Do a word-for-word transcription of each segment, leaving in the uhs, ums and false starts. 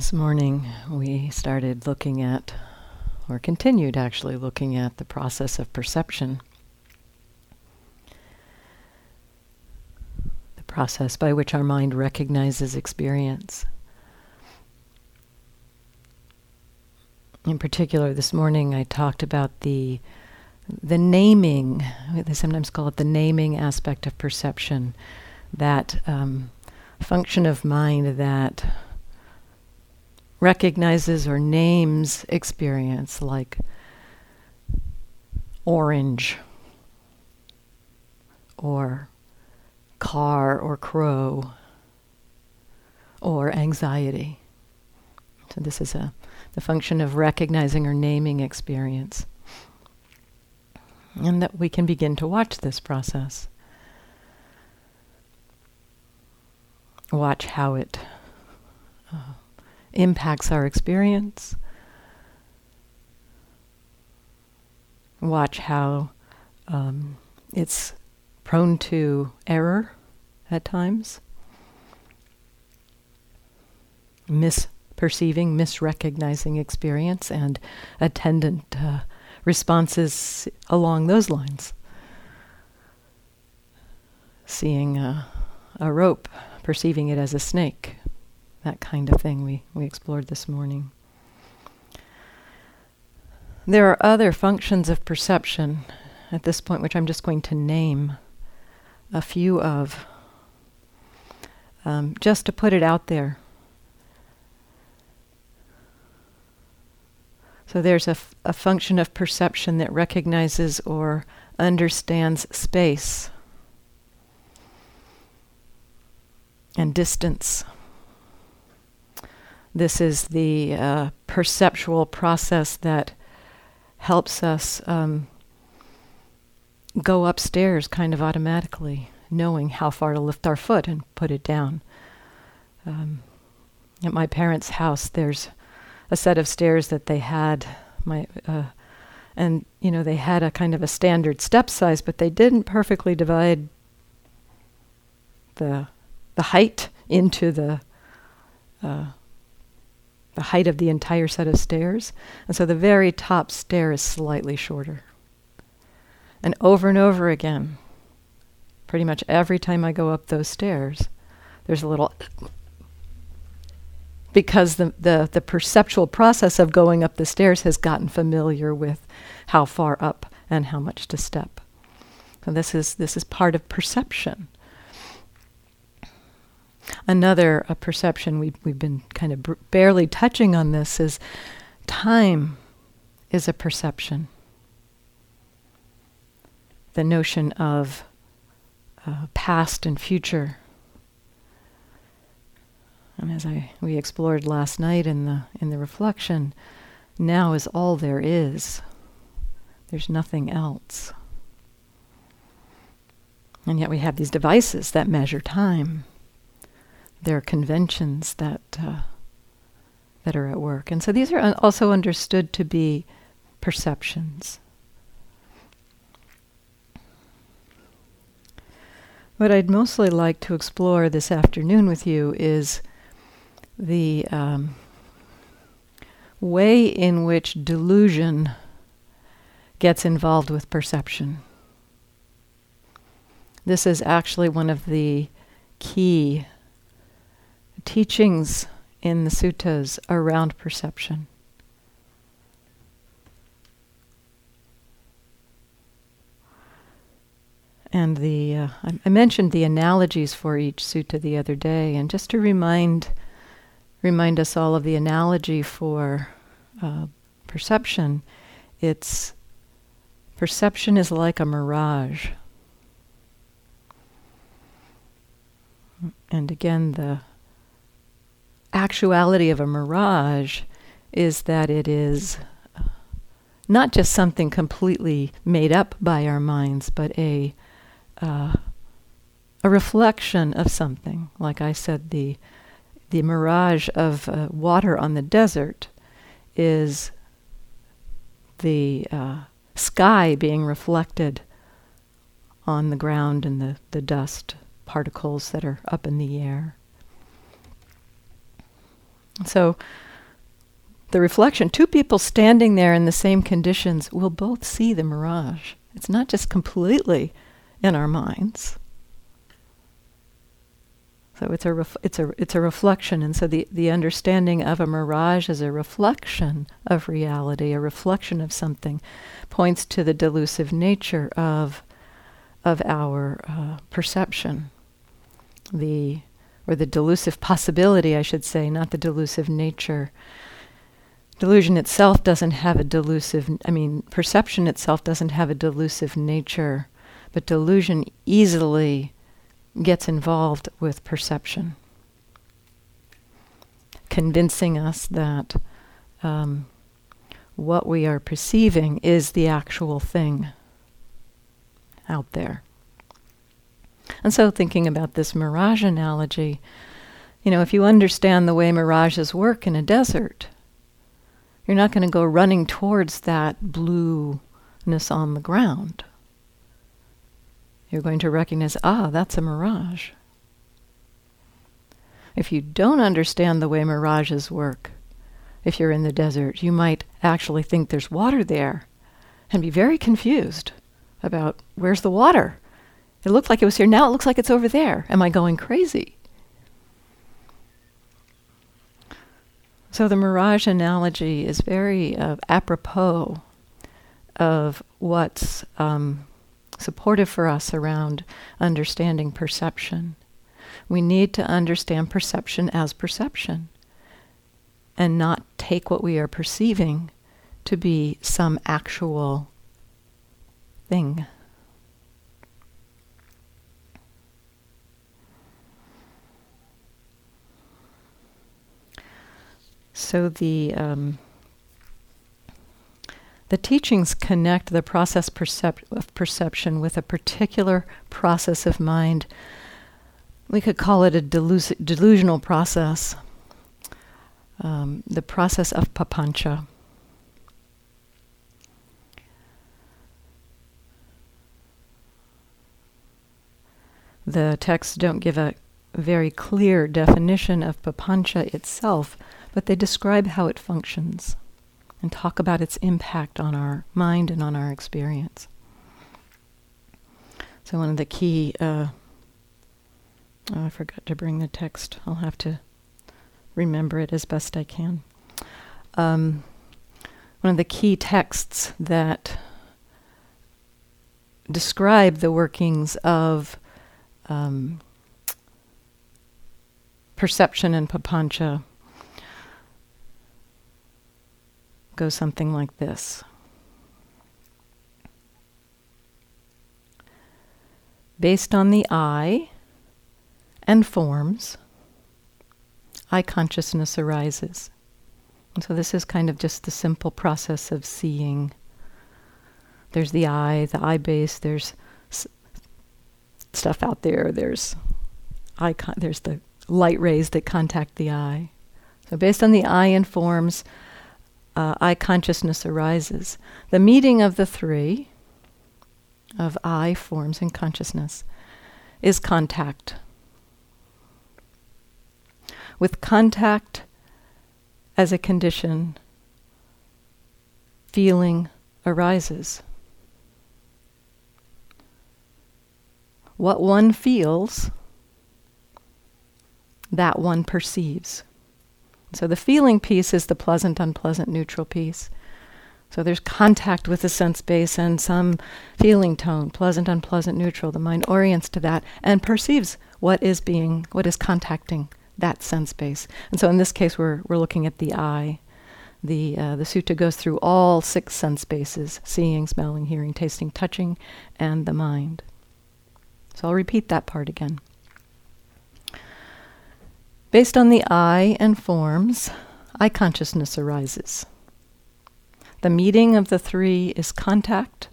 This morning we started looking at, or continued actually looking at, the process of perception. The process by which our mind recognizes experience. In particular, this morning I talked about the the naming, they sometimes call it the naming aspect of perception, that um, function of mind that recognizes or names experience, like orange or car or crow or anxiety. So this is a the function of recognizing or naming experience. And that we can begin to watch this process. Watch how it uh, impacts our experience. Watch how um, it's prone to error at times. Misperceiving, misrecognizing experience and attendant uh, responses along those lines. Seeing a, a rope, perceiving it as a snake. That kind of thing we, we explored this morning. There are other functions of perception at this point, which I'm just going to name a few of, um, just to put it out there. So there's a, f- a function of perception that recognizes or understands space and distance. This is the uh, perceptual process that helps us um, go upstairs kind of automatically, knowing how far to lift our foot and put it down. Um, at my parents' house, there's a set of stairs that they had, my uh, and you know they had a kind of a standard step size, but they didn't perfectly divide the the height into the uh, the height of the entire set of stairs. And so the very top stair is slightly shorter. And over and over again, pretty much every time I go up those stairs, there's a little because the, the, the perceptual process of going up the stairs has gotten familiar with how far up and how much to step. So this is, this is part of perception. Another uh, perception, we've, we've been kind of br- barely touching on this, is time is a perception. The notion of uh, past and future. And as I we explored last night in the in the reflection, now is all there is. There's nothing else. And yet we have these devices that measure time. There are conventions that uh, that are at work. And so these are un- also understood to be perceptions. What I'd mostly like to explore this afternoon with you is the um, way in which delusion gets involved with perception. This is actually one of the key teachings in the suttas around perception. And the uh, I, I mentioned the analogies for each sutta the other day, and just to remind remind us all of the analogy for uh, perception, it's perception is like a mirage. And again, the actuality of a mirage is that it is not just something completely made up by our minds, but a uh, a reflection of something. Like I said, the the mirage of uh, water on the desert is the uh, sky being reflected on the ground and the, the dust particles that are up in the air. So the reflection, two people standing there in the same conditions will both see the mirage. It's not just completely in our minds. So it's a ref- it's a it's a reflection, and so the, the understanding of a mirage as a reflection of reality, a reflection of something, points to the delusive nature of of our uh, perception, the or the delusive possibility, I should say, not the delusive nature. Delusion itself doesn't have a delusive, n- I mean, perception itself doesn't have a delusive nature, but delusion easily gets involved with perception, convincing us that um, what we are perceiving is the actual thing out there. And so thinking about this mirage analogy, you know, if you understand the way mirages work in a desert, you're not going to go running towards that blueness on the ground. You're going to recognize, ah, that's a mirage. If you don't understand the way mirages work, if you're in the desert, you might actually think there's water there and be very confused about where's the water? It looked like it was here, now it looks like it's over there. Am I going crazy? So the mirage analogy is very uh, apropos of what's um, supportive for us around understanding perception. We need to understand perception as perception and not take what we are perceiving to be some actual thing. So the um, the teachings connect the process percep- of perception with a particular process of mind. We could call it a delus- delusional process, um, the process of papañca. The texts don't give a very clear definition of papañca itself, but they describe how it functions and talk about its impact on our mind and on our experience. So one of the key, uh, oh, I forgot to bring the text. I'll have to remember it as best I can. Um, one of the key texts that describe the workings of um, perception and papañca go something like this. Based on the eye and forms, eye consciousness arises. And so this is kind of just the simple process of seeing. There's the eye, the eye base, there's s- stuff out there, there's eye con- there's the light rays that contact the eye. So based on the eye and forms, Uh, eye consciousness arises. The meeting of the three, of eye, forms, and consciousness, is contact. With contact as a condition, feeling arises. What one feels, that one perceives. So the feeling piece is the pleasant, unpleasant, neutral piece. So there's contact with the sense base and some feeling tone, pleasant, unpleasant, neutral. The mind orients to that and perceives what is being, what is contacting that sense base. And so in this case, we're we're looking at the eye. The uh, the sutta goes through all six sense bases: seeing, smelling, hearing, tasting, touching, and the mind. So I'll repeat that part again. Based on the eye and forms, eye consciousness arises. The meeting of the three is contact.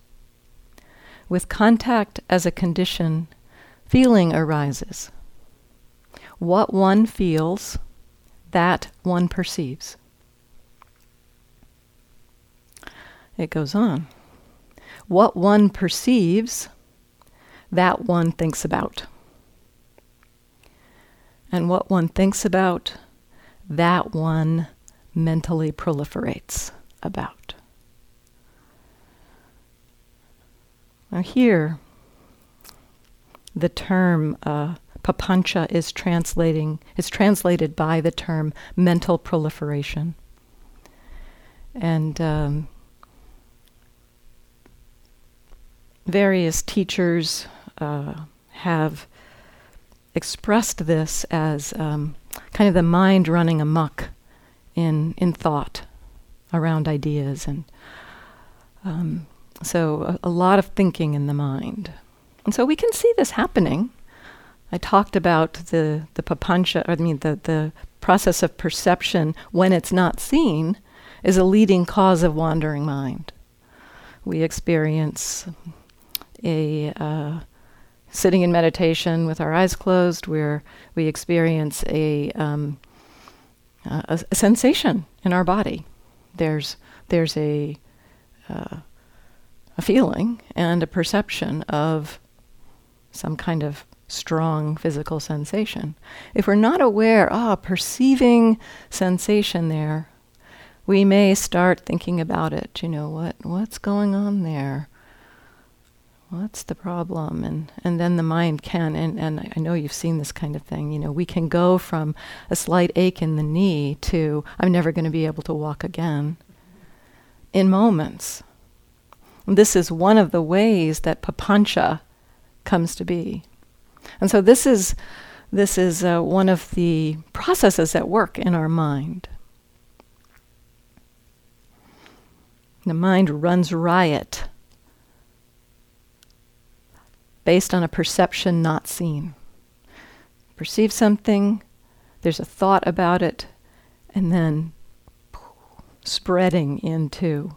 With contact as a condition, feeling arises. What one feels, that one perceives. It goes on. What one perceives, that one thinks about. And what one thinks about, that one mentally proliferates about. Now here, the term uh, papañca is translating is translated by the term mental proliferation, and um, various teachers uh, have expressed this as um, kind of the mind running amok in in thought around ideas, and um, so a, a lot of thinking in the mind. And so we can see this happening. I talked about the, the papañca, or I mean the, the process of perception when it's not seen is a leading cause of wandering mind. We experience a uh, sitting in meditation with our eyes closed, where we experience a, um, a, a sensation in our body. There's, there's a, uh, a feeling and a perception of some kind of strong physical sensation. If we're not aware, ah, perceiving sensation there, we may start thinking about it. You know, what what's going on there? What's the problem? And and then the mind can, and, and I know you've seen this kind of thing, you know, we can go from a slight ache in the knee to, I'm never going to be able to walk again, in moments. And this is one of the ways that papañca comes to be. And so this is this is uh, one of the processes at work in our mind. The mind runs riot based on a perception not seen. Perceive something, there's a thought about it, and then spreading into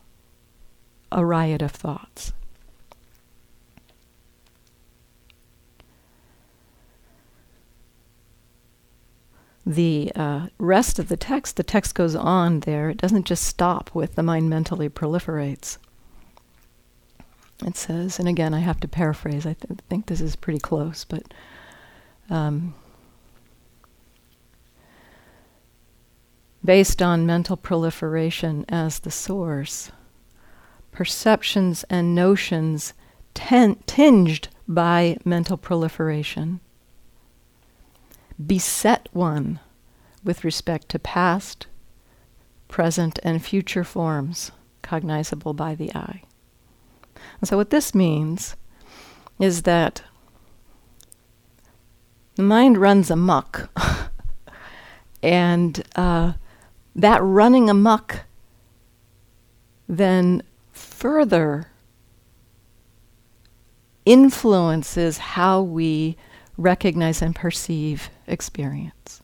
a riot of thoughts. The uh, rest of the text, the text goes on there. It doesn't just stop with the mind mentally proliferates. It says, and again, I have to paraphrase. I th- think this is pretty close, but um, based on mental proliferation as the source, perceptions and notions ten- tinged by mental proliferation beset one with respect to past, present, and future forms cognizable by the eye. And so what this means is that the mind runs amok, and uh, that running amok then further influences how we recognize and perceive experience.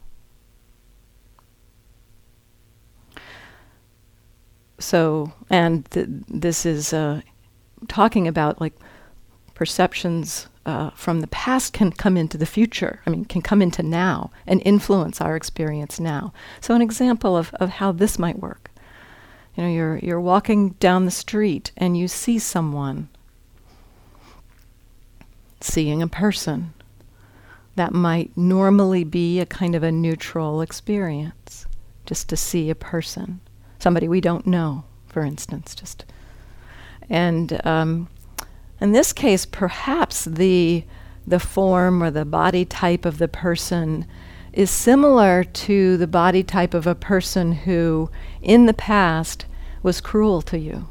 So, and th- this is uh, talking about like perceptions uh, from the past can come into the future, I mean, can come into now and influence our experience now. So an example of, of how this might work. You know, you're you're walking down the street and you see someone, seeing a person. That might normally be a kind of a neutral experience, just to see a person, somebody we don't know, for instance, just. And um, in this case, perhaps the the form or the body type of the person is similar to the body type of a person who, in the past, was cruel to you.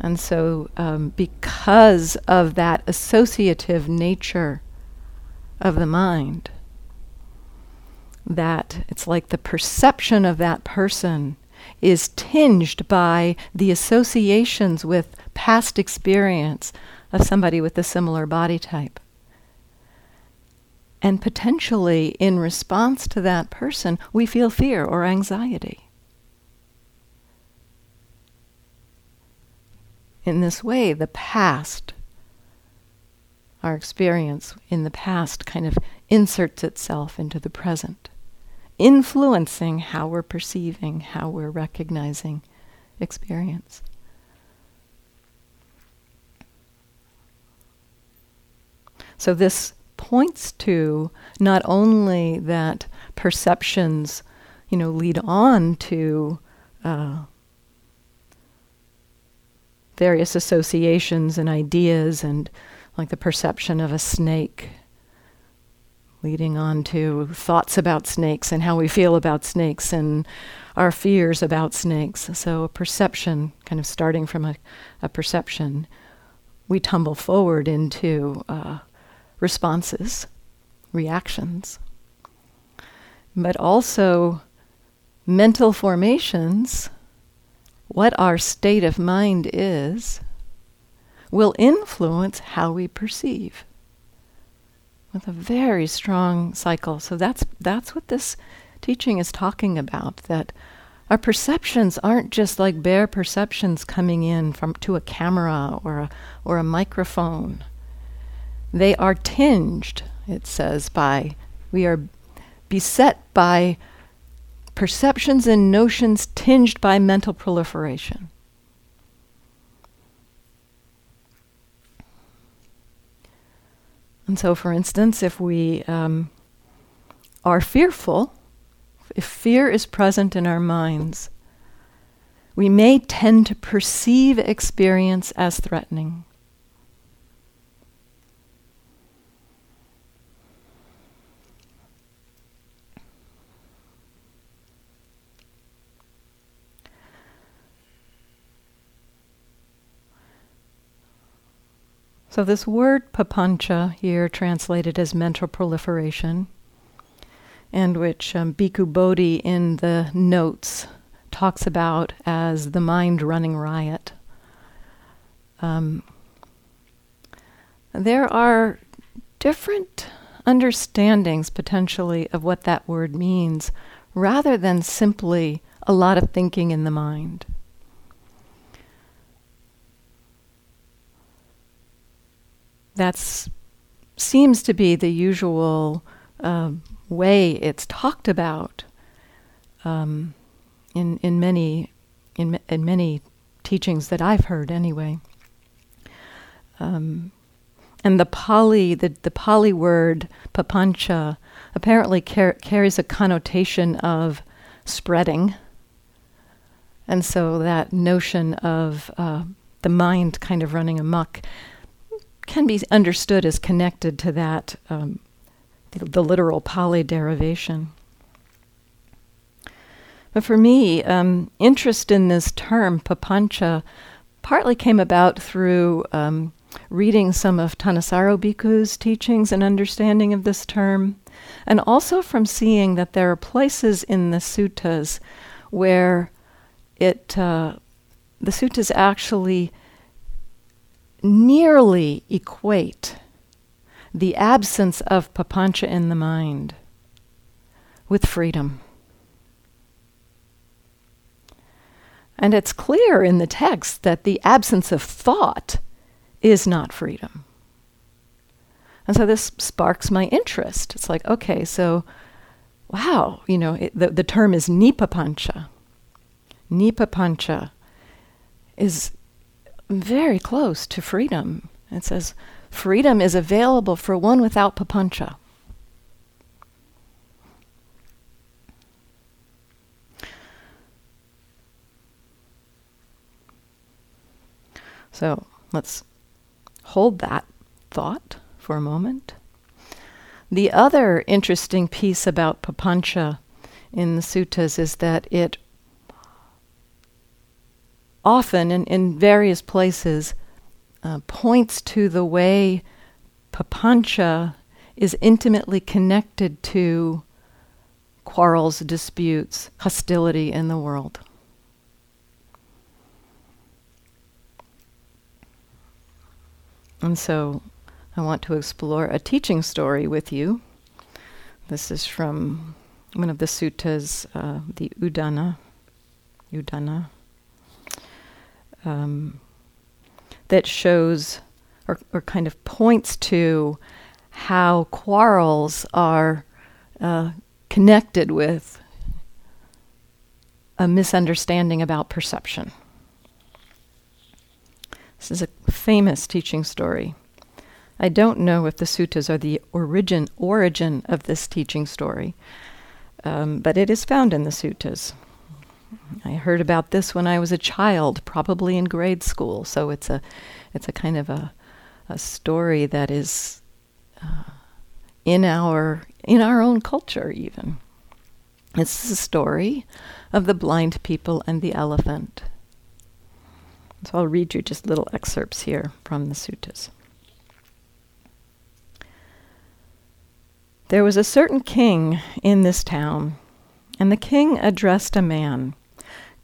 And so um, because of that associative nature of the mind, that it's like the perception of that person is tinged by the associations with past experience of somebody with a similar body type. And potentially in response to that person, we feel fear or anxiety. In this way, the past, our experience in the past kind of inserts itself into the present, influencing how we're perceiving, how we're recognizing experience. So this points to not only that perceptions, you know, lead on to uh, various associations and ideas, and like the perception of a snake leading on to thoughts about snakes and how we feel about snakes and our fears about snakes. So a perception, kind of starting from a, a perception, we tumble forward into uh, responses, reactions. But also mental formations, what our state of mind is, will influence how we perceive. With a very strong cycle. So that's that's what this teaching is talking about, that our perceptions aren't just like bare perceptions coming in from to a camera or a, or a microphone. They are tinged, it says, by, we are beset by perceptions and notions tinged by mental proliferation. And so, for instance, if we um, are fearful, if fear is present in our minds, we may tend to perceive experience as threatening. So this word papañca here, translated as mental proliferation, and which um, Bhikkhu Bodhi in the notes talks about as the mind running riot. Um, there are different understandings potentially of what that word means, rather than simply a lot of thinking in the mind. That seems to be the usual uh, way it's talked about um, in in many in, ma- in many teachings that I've heard, anyway. Um, and the Pali the, the Pali word papañca apparently car- carries a connotation of spreading, and so that notion of uh, the mind kind of running amok can be understood as connected to that, um, the, the literal Pali derivation. But for me, um, interest in this term, papañca, partly came about through um, reading some of Thanissaro Bhikkhu's teachings and understanding of this term, and also from seeing that there are places in the suttas where it, uh, the suttas actually nearly equate the absence of papañca in the mind with freedom. And it's clear in the text that the absence of thought is not freedom. And so this sparks my interest. It's like, okay, so, wow, you know, it, the, the term is nipapancha. Nipapancha is very close to freedom. It says, freedom is available for one without papañca. So let's hold that thought for a moment. The other interesting piece about papañca in the suttas is that it often, in, in various places, uh, points to the way papañca is intimately connected to quarrels, disputes, hostility in the world. And so I want to explore a teaching story with you. This is from one of the suttas, uh, the Udana. Udana. Um, that shows or, or kind of points to how quarrels are uh, connected with a misunderstanding about perception. This is a famous teaching story. I don't know if the suttas are the origin origin of this teaching story, Um, but it is found in the suttas. I heard about this when I was a child, probably in grade school. So it's a, it's a kind of a, a story that is uh, in our in our own culture even. It's the story of the blind people and the elephant. So I'll read you just little excerpts here from the suttas. There was a certain king in this town, and the king addressed a man,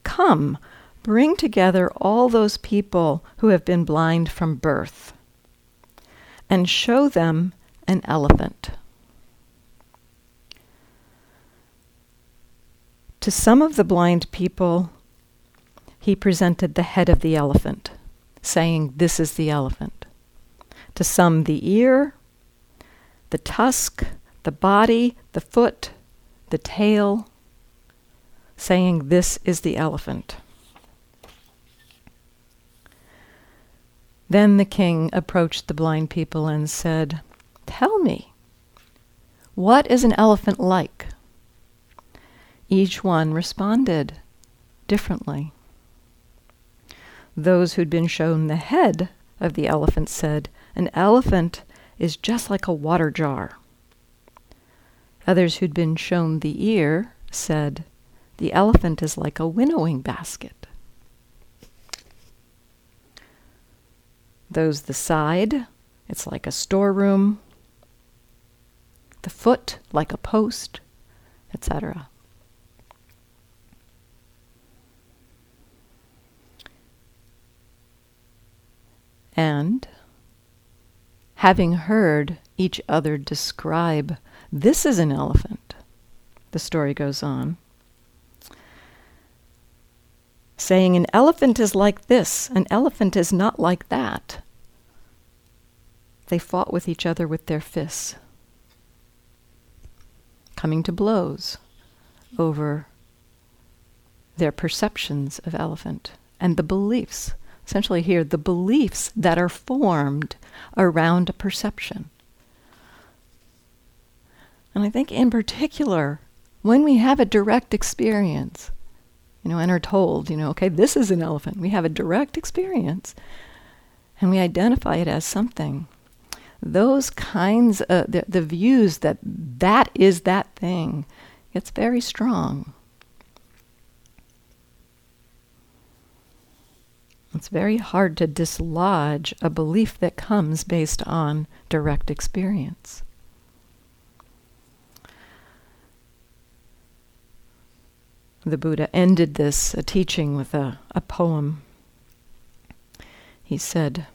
"Come, bring together all those people who have been blind from birth, and show them an elephant." To some of the blind people, he presented the head of the elephant, saying, "This is the elephant." To some, the ear, the tusk, the body, the foot, the tail, saying, "This is the elephant." Then the king approached the blind people and said, "Tell me, what is an elephant like?" Each one responded differently. Those who'd been shown the head of the elephant said, "An elephant is just like a water jar." Others who'd been shown the ear said, "The elephant is like a winnowing basket." Those the side, "It's like a storeroom." The foot, "Like a post," et cetera. And, having heard each other describe, "This is an elephant," the story goes on, saying, "An elephant is like this, an elephant is not like that," they fought with each other with their fists, coming to blows over their perceptions of elephant and the beliefs. Essentially here, the beliefs that are formed around a perception. And I think in particular, when we have a direct experience, you know, and are told, you know, okay, this is an elephant. We have a direct experience, and we identify it as something. Those kinds of, the, the views that that is that thing, it's very strong. It's very hard to dislodge a belief that comes based on direct experience. The Buddha ended this uh, teaching with a, a poem. He said,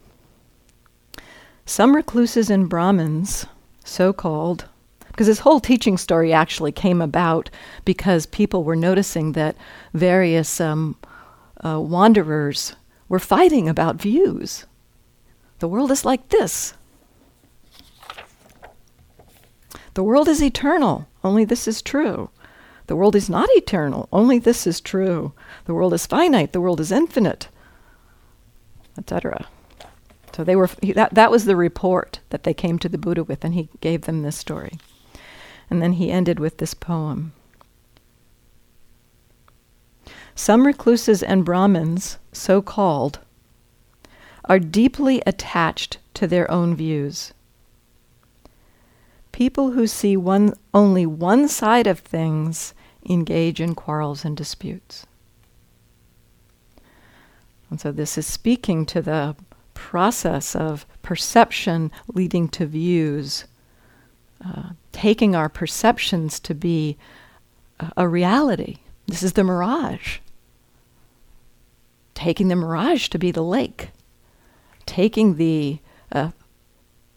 "Some recluses and Brahmins, so-called," because this whole teaching story actually came about because people were noticing that various um, uh, wanderers were fighting about views. The world is like this. The world is eternal, only this is true. The world is not eternal, only this is true. The world is finite, the world is infinite, et cetera. So they were f- he, that, that was the report that they came to the Buddha with, and he gave them this story. And then he ended with this poem. "Some recluses and Brahmins, so-called, are deeply attached to their own views. People who see one only one side of things engage in quarrels and disputes." And so this is speaking to the process of perception leading to views, uh, taking our perceptions to be a, a reality. This is the mirage. Taking the mirage to be the lake, taking the uh,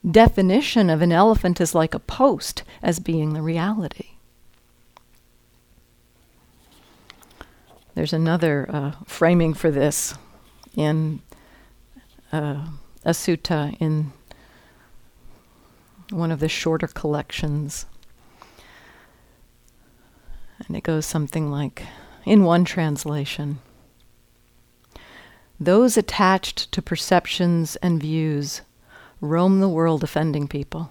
definition of an elephant as like a post as being the reality. There's another uh, framing for this in uh, a sutta in one of the shorter collections. And it goes something like, in one translation, "Those attached to perceptions and views roam the world offending people."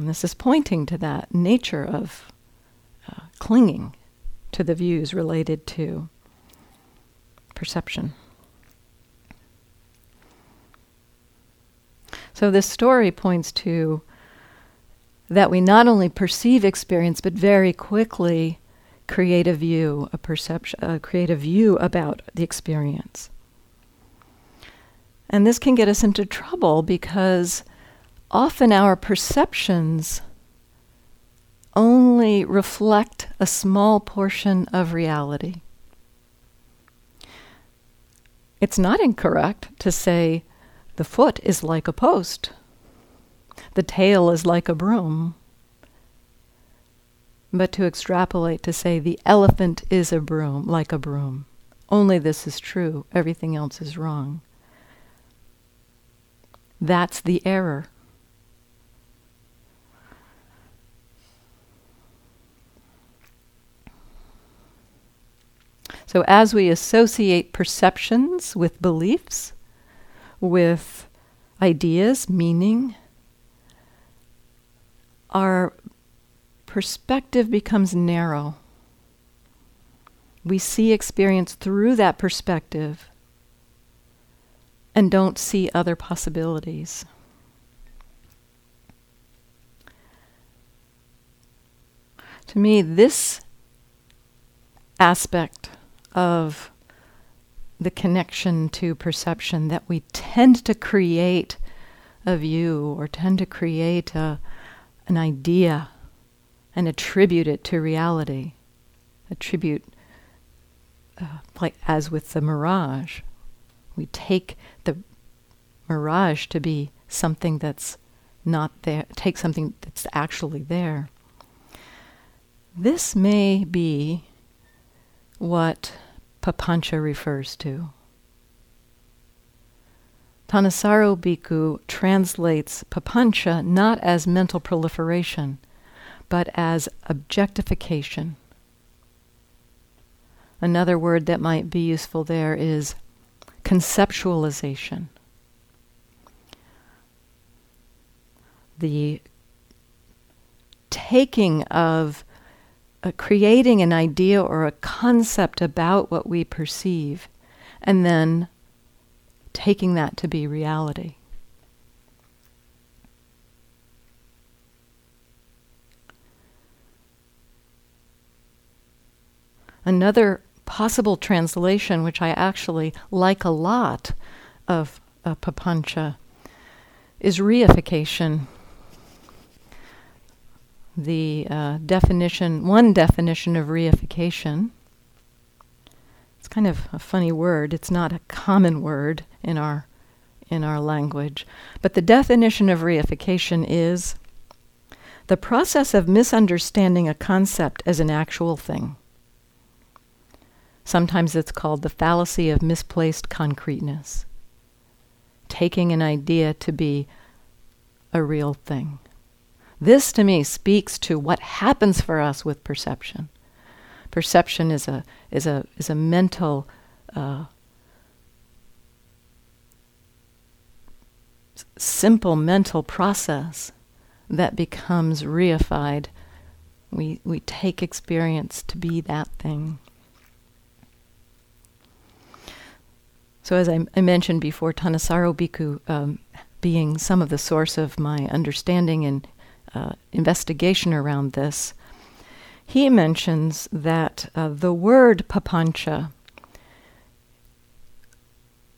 And this is pointing to that nature of uh, clinging to the views related to perception. So this story points to that we not only perceive experience, but very quickly create a view, a perception, uh, create a view about the experience. And this can get us into trouble because often our perceptions only reflect a small portion of reality. It's not incorrect to say the foot is like a post, the tail is like a broom, but to extrapolate to say the elephant is a broom, like a broom. Only this is true, everything else is wrong. That's the error. So as we associate perceptions with beliefs, with ideas, meaning, our perspective becomes narrow. We see experience through that perspective and don't see other possibilities. To me, this aspect of the connection to perception, that we tend to create a view or tend to create a, an idea and attribute it to reality, attribute uh, like as with the mirage. We take the mirage to be something that's not there, take something that's actually there. This may be what papañca refers to. Thanissaro Bhikkhu translates papañca not as mental proliferation, but as objectification. Another word that might be useful there is conceptualization. The taking of Uh, creating an idea or a concept about what we perceive, and then taking that to be reality. Another possible translation, which I actually like a lot, of uh, papañca, is reification. The uh, definition, one definition of reification. It's kind of a funny word. It's not a common word in our in our language. But the definition of reification is the process of misunderstanding a concept as an actual thing. Sometimes it's called the fallacy of misplaced concreteness. Taking an idea to be a real thing. This, to me, speaks to what happens for us with perception. Perception is a is a is a mental uh, s- simple mental process that becomes reified. We we take experience to be that thing. So, as I, m- I mentioned before, Thanissaro Bhikkhu um, being some of the source of my understanding and Uh, investigation around this, he mentions that uh, the word papañca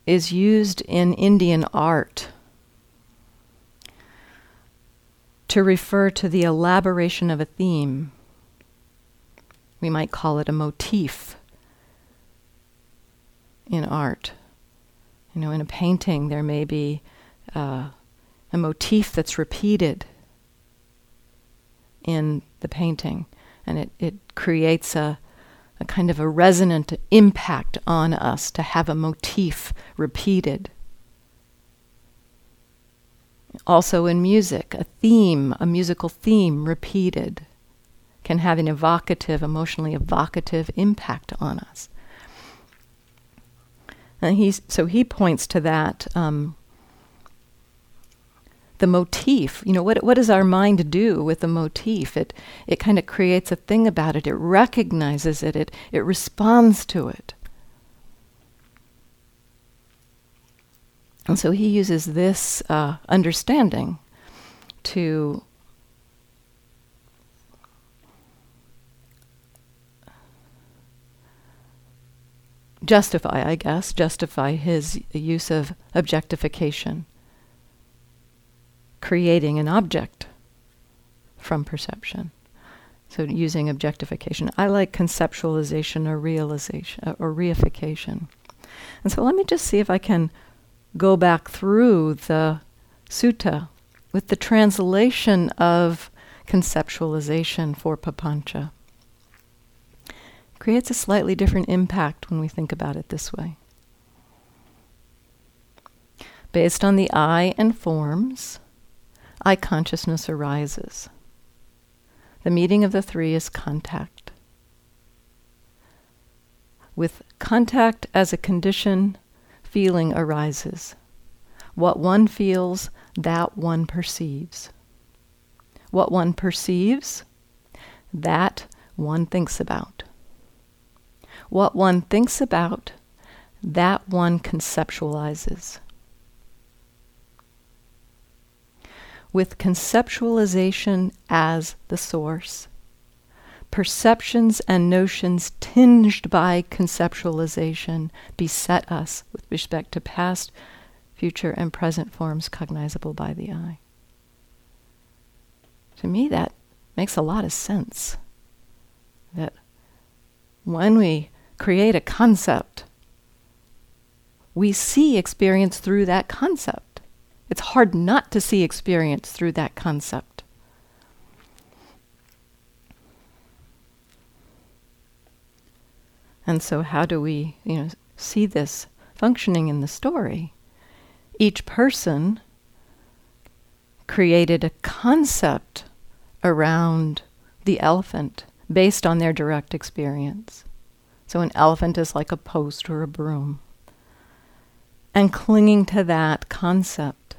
is used in Indian art to refer to the elaboration of a theme. We might call it a motif in art. You know, in a painting there may be uh, a motif that's repeated in the painting, and it, it creates a, a kind of a resonant impact on us to have a motif repeated. Also in music, a theme, a musical theme repeated can have an evocative, emotionally evocative impact on us. And he's, so he points to that um, the motif. You know, what what does our mind do with the motif? It it kind of creates a thing about it. It recognizes it. It it responds to it. And so he uses this uh, understanding to justify, I guess, justify his use of objectification, creating an object from perception. So using objectification. I like conceptualization or realization uh, or reification. And so let me just see if I can go back through the sutta with the translation of conceptualization for papañca. Creates a slightly different impact when we think about it this way. Based on the eye and forms, eye consciousness arises. The meeting of the three is contact. With contact as a condition, feeling arises. What one feels, that one perceives. What one perceives, that one thinks about. What one thinks about, that one conceptualizes. With conceptualization as the source, perceptions and notions tinged by conceptualization beset us with respect to past, future, and present forms cognizable by the eye. To me, that makes a lot of sense. That when we create a concept, we see experience through that concept. It's hard not to see experience through that concept. And so how do we, you know, see this functioning in the story? Each person created a concept around the elephant based on their direct experience. So an elephant is like a post or a broom. And clinging to that concept,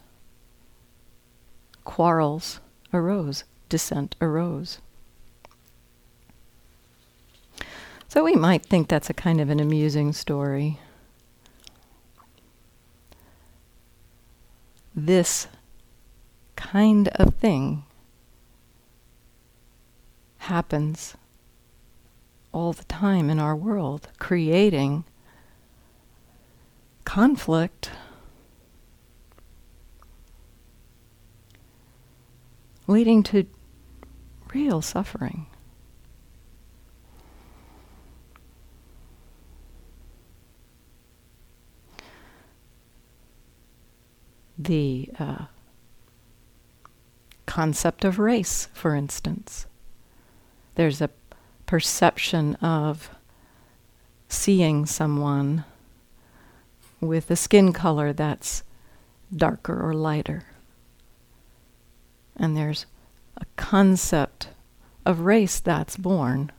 quarrels arose, dissent arose. So we might think that's a kind of an amusing story. This kind of thing happens all the time in our world, creating conflict. Leading to real suffering. The uh, concept of race, for instance. There's a perception of seeing someone with a skin color that's darker or lighter. And there's a concept of race that's born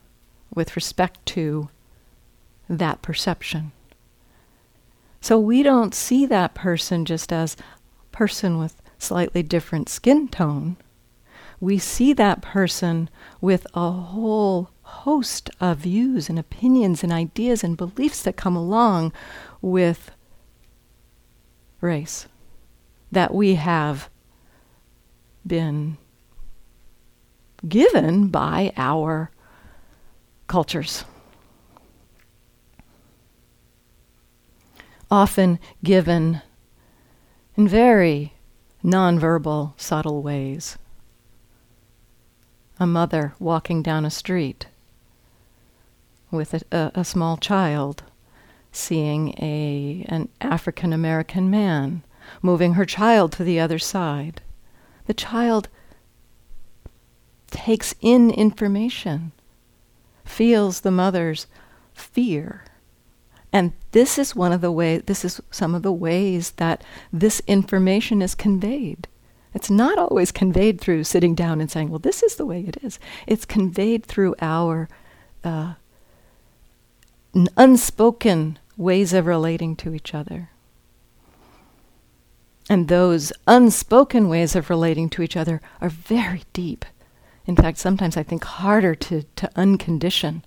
with respect to that perception. So we don't see that person just as a person with slightly different skin tone. We see that person with a whole host of views and opinions and ideas and beliefs that come along with race that we have been given by our cultures. Often given in very nonverbal, subtle ways. A mother walking down a street with a, a, a small child, seeing a an African American man, moving her child to the other side. The child takes in information, feels the mother's fear. And this is one of the way this is some of the ways that this information is conveyed. It's not always conveyed through sitting down and saying, well, this is the way it is. It's conveyed through our uh, n- unspoken ways of relating to each other. And those unspoken ways of relating to each other are very deep. In fact, sometimes I think harder to, to uncondition,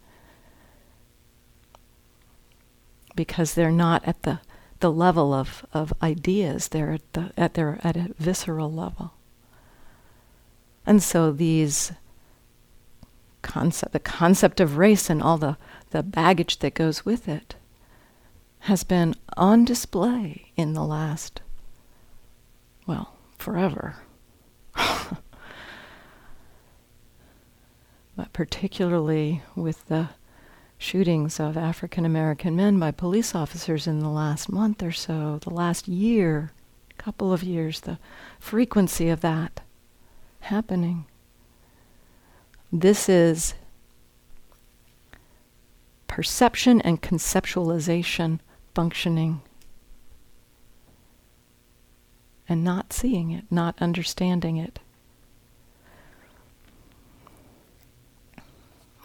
because they're not at the, the level of, of ideas. They're at the at their at a visceral level. And so these concept the concept of race and all the, the baggage that goes with it has been on display in the last, well, forever. But particularly with the shootings of African American men by police officers in the last month or so, the last year, couple of years, the frequency of that happening. This is perception and conceptualization functioning, and not seeing it, not understanding it.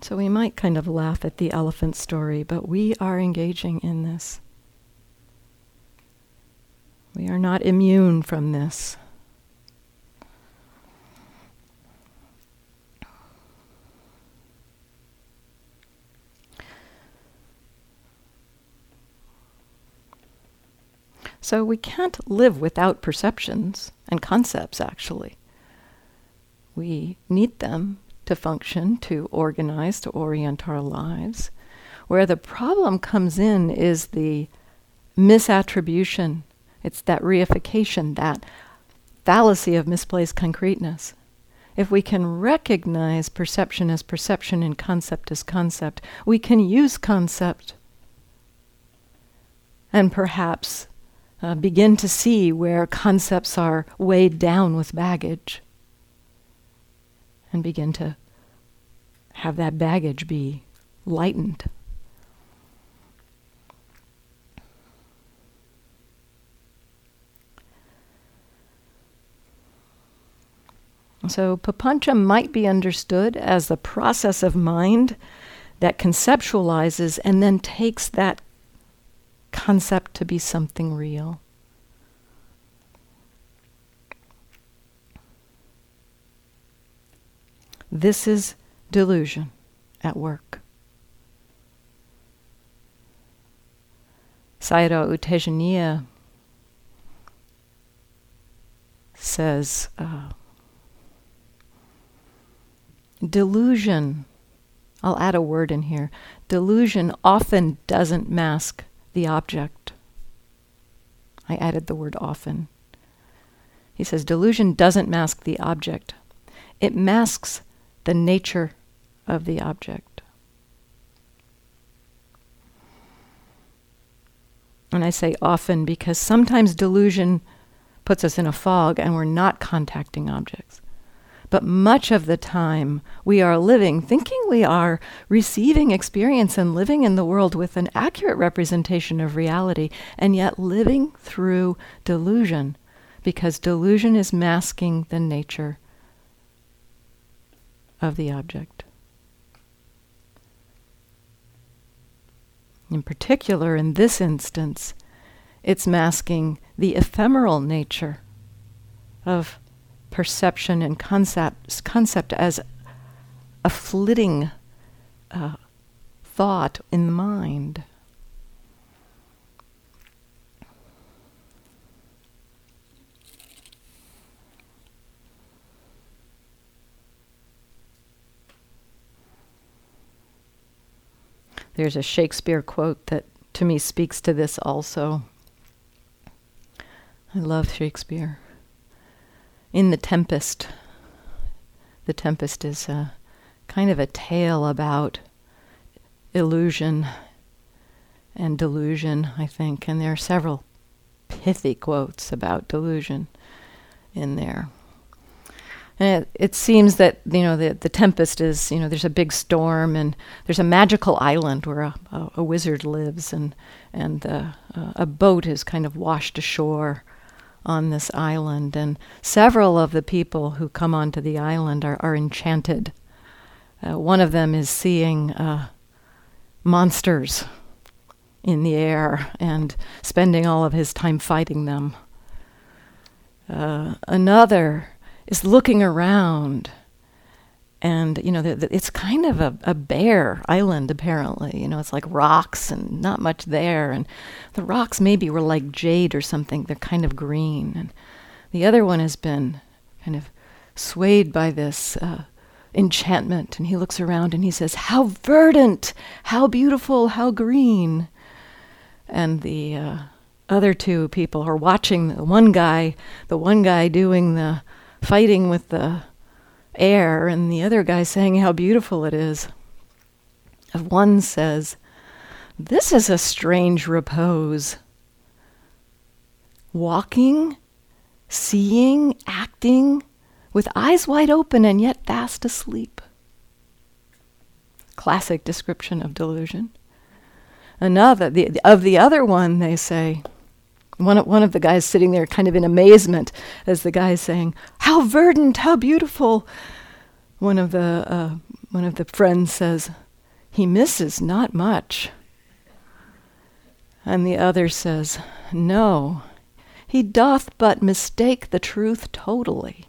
So we might kind of laugh at the elephant story, but we are engaging in this. We are not immune from this. So we can't live without perceptions and concepts, actually. We need them to function, to organize, to orient our lives. Where the problem comes in is the misattribution. It's that reification, that fallacy of misplaced concreteness. If we can recognize perception as perception and concept as concept, we can use concept and perhaps uh, begin to see where concepts are weighed down with baggage, and begin to have that baggage be lightened. So papañca might be understood as the process of mind that conceptualizes and then takes that concept to be something real. This is delusion at work. Sayadaw U Tejaniya says, uh, delusion, I'll add a word in here, delusion often doesn't mask the object. I added the word often. He says delusion doesn't mask the object. It masks the nature of the object. And I say often because sometimes delusion puts us in a fog and we're not contacting objects. But much of the time we are living, thinking we are receiving experience and living in the world with an accurate representation of reality, and yet living through delusion, because delusion is masking the nature of the object. In particular, in this instance, it's masking the ephemeral nature of perception and concepts, concept as a flitting uh, thought in the mind. There's a Shakespeare quote that to me speaks to this also. I love Shakespeare. In The Tempest. The Tempest is a, kind of a tale about illusion and delusion, I think. And there are several pithy quotes about delusion in there. And it, it seems that, you know, the, the tempest is, you know, there's a big storm and there's a magical island where a, a, a wizard lives, and, and uh, uh, a boat is kind of washed ashore on this island. And several of the people who come onto the island are, are enchanted. Uh, one of them is seeing uh, monsters in the air and spending all of his time fighting them. Uh, another is looking around, and you know, the, the, it's kind of a, a bare island apparently. You know, it's like rocks and not much there, and the rocks maybe were like jade or something. They're kind of green, and the other one has been kind of swayed by this uh, enchantment, and he looks around and he says, "How verdant! How beautiful! How green!" And the uh, other two people are watching the one guy, the one guy doing the fighting with the air, and the other guy saying how beautiful it is. And one says, "This is a strange repose. Walking, seeing, acting, with eyes wide open and yet fast asleep." Classic description of delusion. Another, the, the, of the other one, they say, one, one of the guys sitting there kind of in amazement as the guy's saying, "How verdant, how beautiful." One of the, uh, one of the friends says, "He misses not much." And the other says, "No, he doth but mistake the truth totally."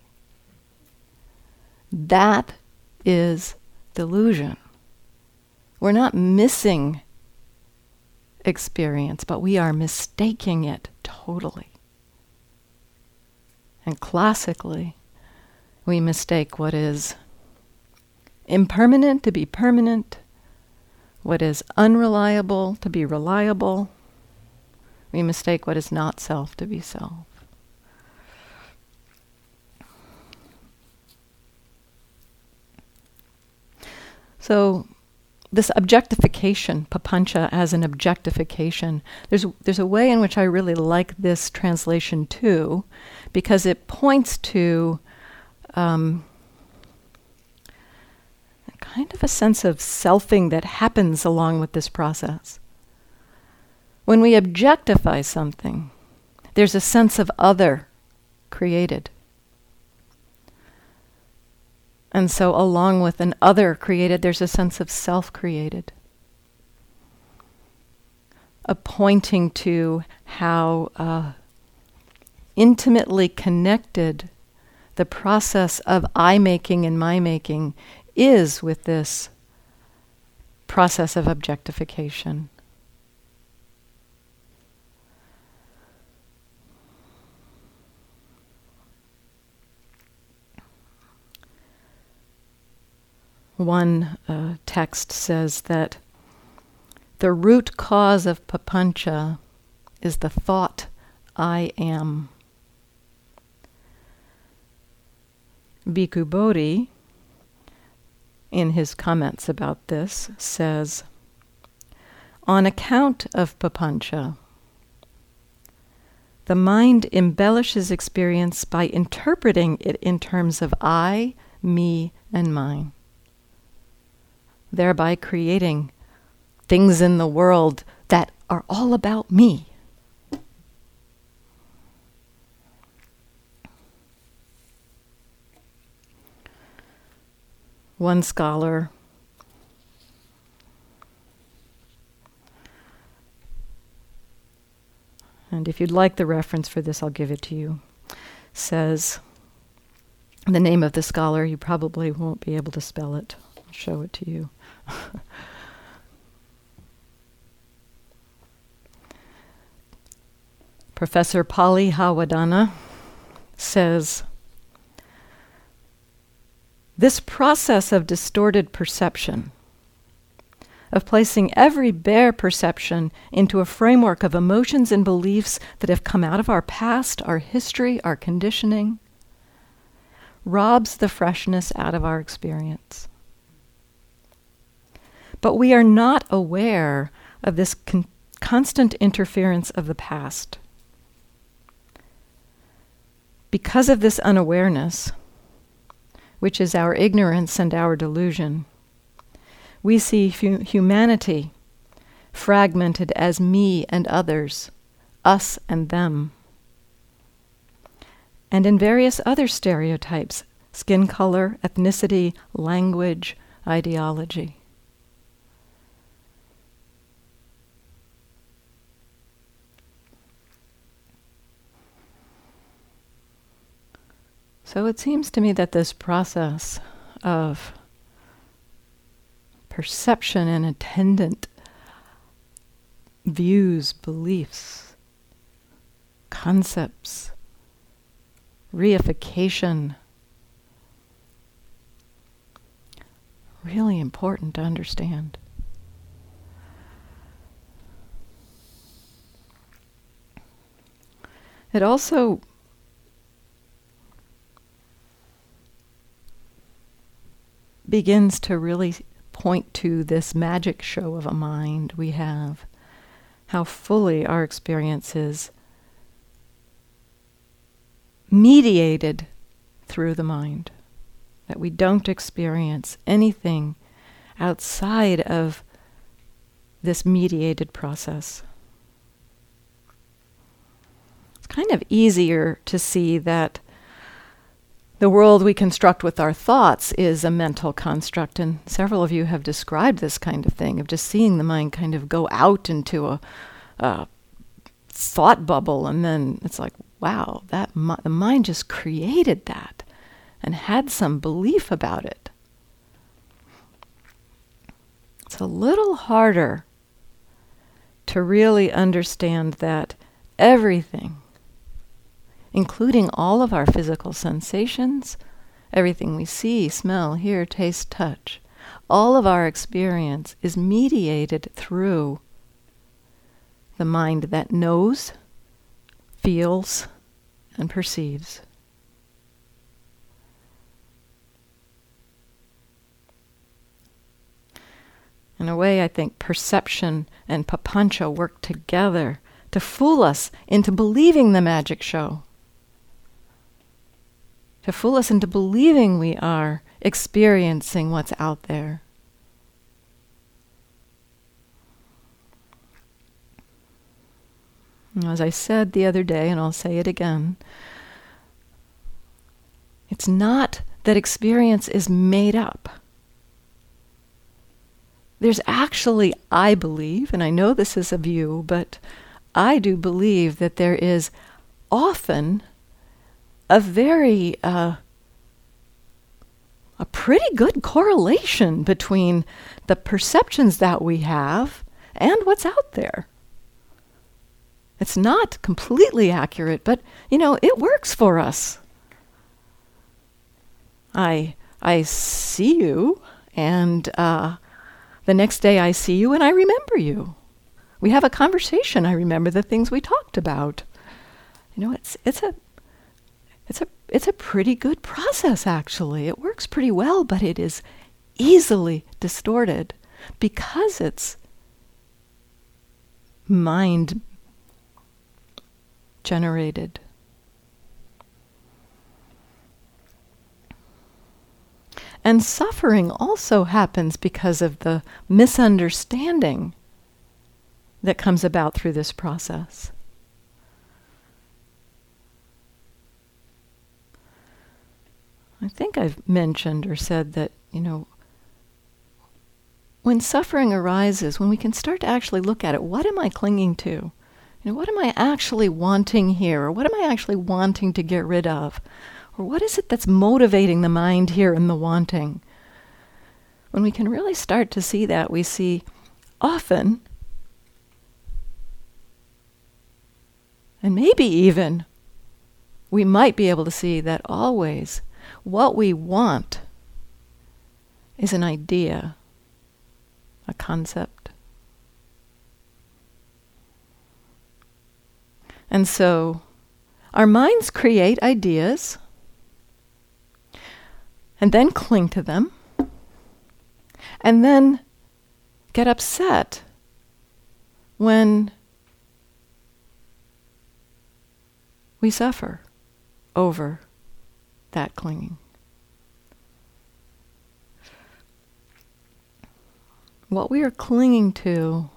That is delusion. We're not missing experience, but we are mistaking it totally. And classically, we mistake what is impermanent to be permanent, what is unreliable to be reliable. We mistake what is not self to be self. So this objectification, papañca as an objectification, there's there's a way in which I really like this translation too, because it points to um, kind of a sense of selfing that happens along with this process. When we objectify something, there's a sense of other created. And so along with an other created, there's a sense of self created. A pointing to how uh, intimately connected the process of I making and my making is with this process of objectification. One uh, text says that the root cause of papañca is the thought, "I am." Bhikkhu Bodhi, in his comments about this, says, "On account of papañca, the mind embellishes experience by interpreting it in terms of I, me, and mine, thereby creating things in the world that are all about me." One scholar and if you'd like the reference for this, I'll give it to you, says the name of the scholar. You probably won't be able to spell it. I'll show it to you. Professor Pali Hawadana says, "This process of distorted perception, of placing every bare perception into a framework of emotions and beliefs that have come out of our past, our history, our conditioning, robs the freshness out of our experience. But we are not aware of this con- constant interference of the past. Because of this unawareness, which is our ignorance and our delusion, we see hu- humanity fragmented as me and others, us and them, and in various other stereotypes, skin color, ethnicity, language, ideology. So it seems to me that this process of perception and attendant views, beliefs, concepts, reification, really important to understand. It also begins to really point to this magic show of a mind we have, how fully our experience is mediated through the mind, that we don't experience anything outside of this mediated process. It's kind of easier to see that the world we construct with our thoughts is a mental construct, and several of you have described this kind of thing, of just seeing the mind kind of go out into a, a thought bubble, and then it's like, wow, that mi- the mind just created that and had some belief about it. It's a little harder to really understand that everything, including all of our physical sensations, everything we see, smell, hear, taste, touch, all of our experience is mediated through the mind that knows, feels, and perceives. In a way, I think perception and papañca work together to fool us into believing the magic show, to fool us into believing we are experiencing what's out there. And as I said the other day, and I'll say it again, it's not that experience is made up. There's actually, I believe, and I know this is a view, but I do believe that there is often a very, uh, a pretty good correlation between the perceptions that we have and what's out there. It's not completely accurate, but, you know, it works for us. I, I see you, and uh, the next day I see you and I remember you. We have a conversation, I remember the things we talked about. You know, it's it's a... It's a it's a pretty good process, actually. It works pretty well, but it is easily distorted because it's mind-generated. And suffering also happens because of the misunderstanding that comes about through this process. I think I've mentioned or said that, you know, when suffering arises, when we can start to actually look at it, what am I clinging to? You know, what am I actually wanting here? Or what am I actually wanting to get rid of? Or what is it that's motivating the mind here in the wanting? When we can really start to see that, we see often, and maybe even, we might be able to see that always, what we want is an idea, a concept. And so our minds create ideas and then cling to them and then get upset when we suffer over that clinging. What we are clinging to,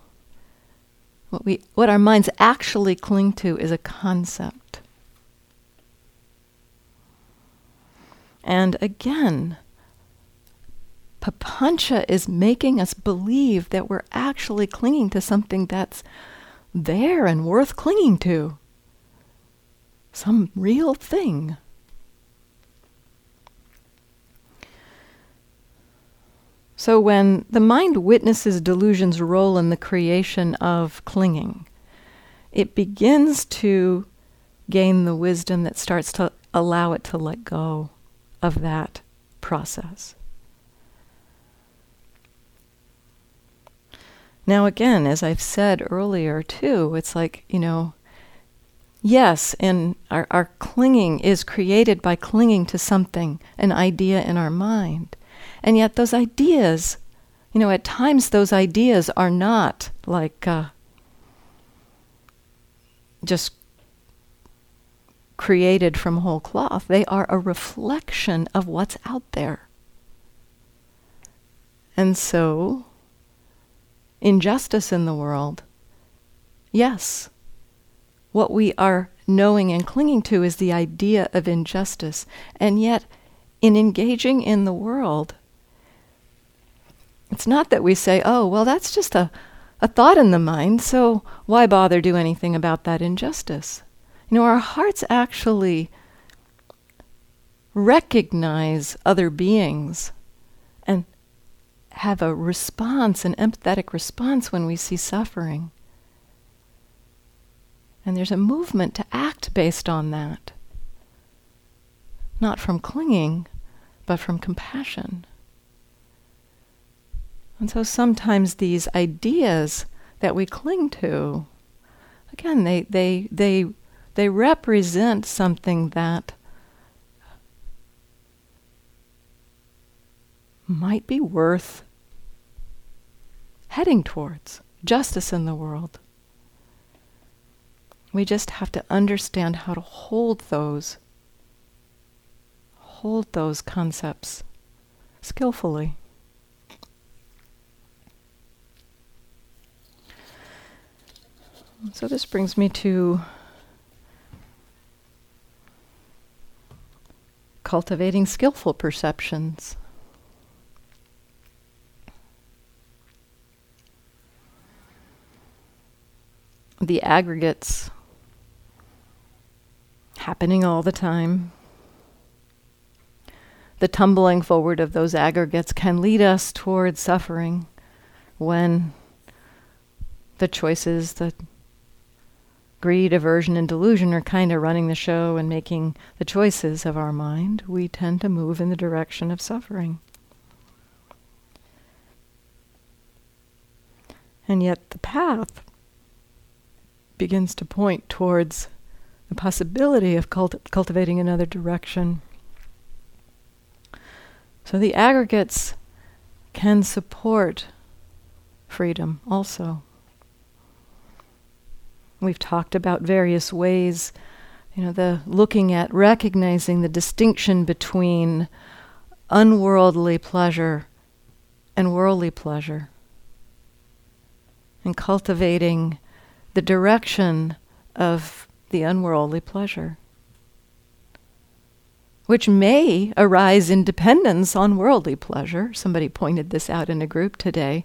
what we, what our minds actually cling to is a concept. And again, papañca is making us believe that we're actually clinging to something that's there and worth clinging to. Some real thing. So when the mind witnesses delusion's role in the creation of clinging, it begins to gain the wisdom that starts to allow it to let go of that process. Now again, as I've said earlier too, it's like, you know, yes, and our, our clinging is created by clinging to something, an idea in our mind. And yet those ideas, you know, at times those ideas are not like uh, just created from whole cloth. They are a reflection of what's out there. And so, injustice in the world, yes, what we are knowing and clinging to is the idea of injustice. And yet, in engaging in the world, it's not that we say, oh, well, that's just a, a thought in the mind, so why bother do anything about that injustice? You know, our hearts actually recognize other beings and have a response, an empathetic response when we see suffering. And there's a movement to act based on that. Not from clinging, but from compassion. And so sometimes these ideas that we cling to, again, they they they they represent something that might be worth heading towards, justice in the world. We just have to understand how to hold those hold those concepts skillfully. So this brings me to cultivating skillful perceptions. The aggregates happening all the time. The tumbling forward of those aggregates can lead us towards suffering when the choices, the greed, aversion, and delusion are kind of running the show and making the choices of our mind. We tend to move in the direction of suffering. And yet the path begins to point towards the possibility of culti- cultivating another direction. So the aggregates can support freedom also. We've talked about various ways, you know, the looking at, recognizing the distinction between unworldly pleasure and worldly pleasure, and cultivating the direction of the unworldly pleasure, which may arise in dependence on worldly pleasure. Somebody pointed this out in a group today,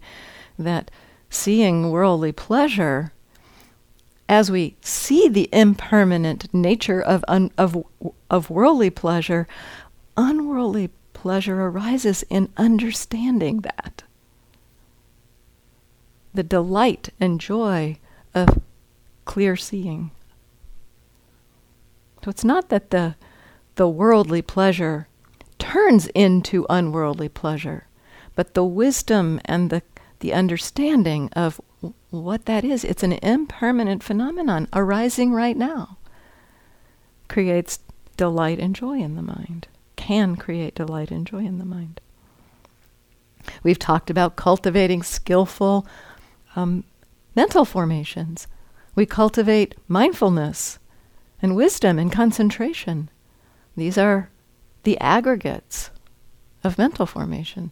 that seeing worldly pleasure, as we see the impermanent nature of un- of of worldly pleasure, unworldly pleasure arises in understanding that. The delight and joy of clear seeing. So it's not that the the worldly pleasure turns into unworldly pleasure, but the wisdom and the, the understanding of w- what that is, it's an impermanent phenomenon arising right now, creates delight and joy in the mind, can create delight and joy in the mind. We've talked about cultivating skillful um, mental formations. We cultivate mindfulness and wisdom and concentration. These are the aggregates of mental formation.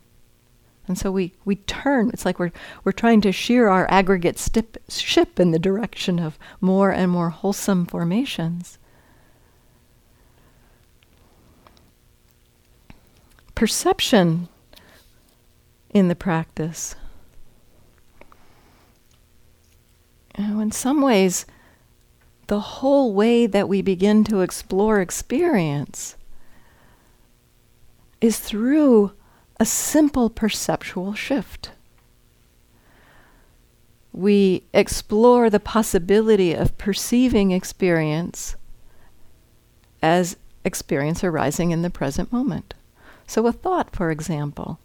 And so we, we turn, it's like we're we're trying to shear our aggregate stip, ship in the direction of more and more wholesome formations. Perception in the practice. You know, in some ways, the whole way that we begin to explore experience is through a simple perceptual shift. We explore the possibility of perceiving experience as experience arising in the present moment. So a thought, for example,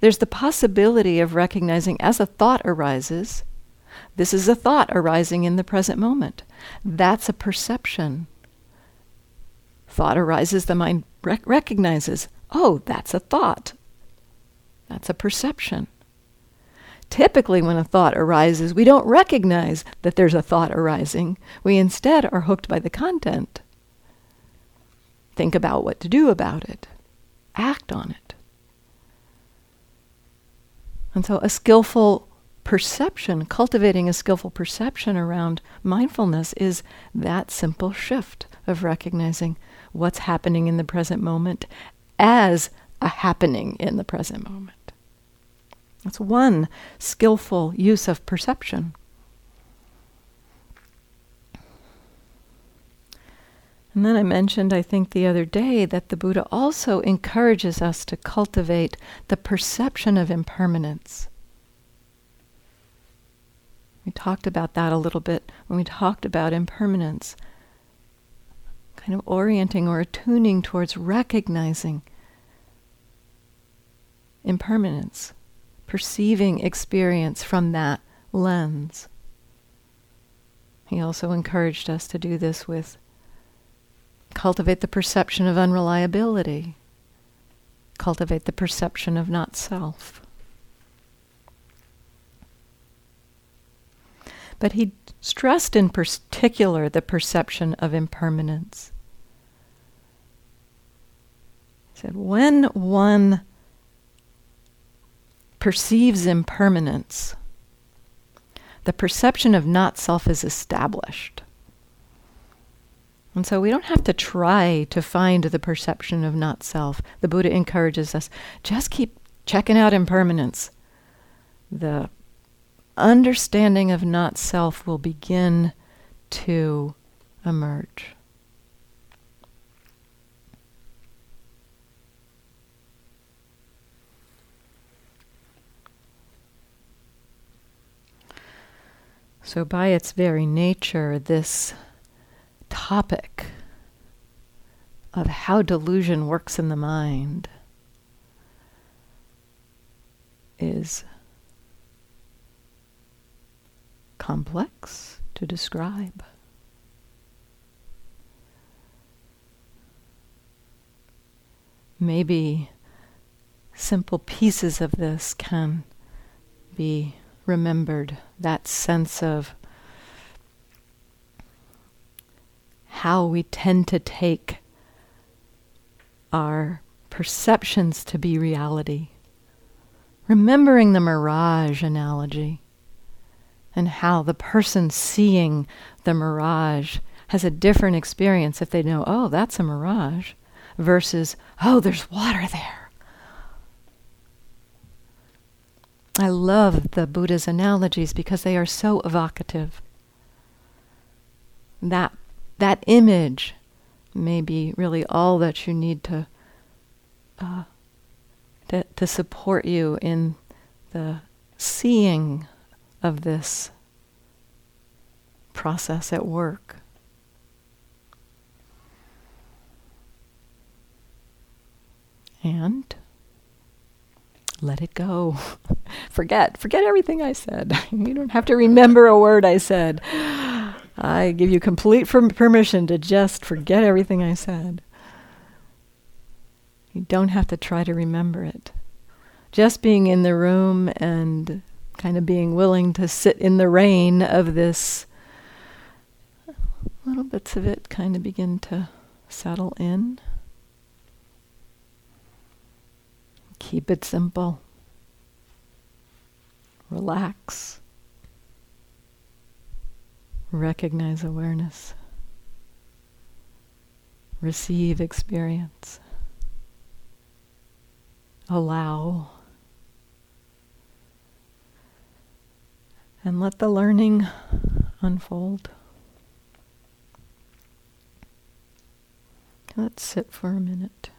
there's the possibility of recognizing as a thought arises, this is a thought arising in the present moment. That's a perception. Thought arises, the mind rec- recognizes, oh, that's a thought. That's a perception. Typically, when a thought arises, we don't recognize that there's a thought arising. We instead are hooked by the content. Think about what to do about it. Act on it. And so a skillful perception, cultivating a skillful perception around mindfulness is that simple shift of recognizing what's happening in the present moment as a happening in the present moment. That's one skillful use of perception. And then I mentioned, I think the other day, that the Buddha also encourages us to cultivate the perception of impermanence. We talked about that a little bit when we talked about impermanence, kind of orienting or attuning towards recognizing impermanence, perceiving experience from that lens. He also encouraged us to do this with cultivate the perception of unreliability. Cultivate the perception of not self. But he stressed in particular the perception of impermanence. He said, when one perceives impermanence, the perception of not self is established. And so we don't have to try to find the perception of not-self. The Buddha encourages us, just keep checking out impermanence. The understanding of not-self will begin to emerge. So by its very nature, this topic of how delusion works in the mind is complex to describe. Maybe simple pieces of this can be remembered, that sense of how we tend to take our perceptions to be reality. Remembering the mirage analogy and how the person seeing the mirage has a different experience if they know, oh, that's a mirage, versus, oh, there's water there. I love the Buddha's analogies because they are so evocative. That That image may be really all that you need to, uh, to to support you in the seeing of this process at work. And let it go. Forget. Forget everything I said. You don't have to remember a word I said. I give you complete firm permission to just forget everything I said. You don't have to try to remember it. Just being in the room and kind of being willing to sit in the rain of this, little bits of it kind of begin to settle in. Keep it simple. Relax. Recognize awareness. Receive experience. Allow. And let the learning unfold. Let's sit for a minute.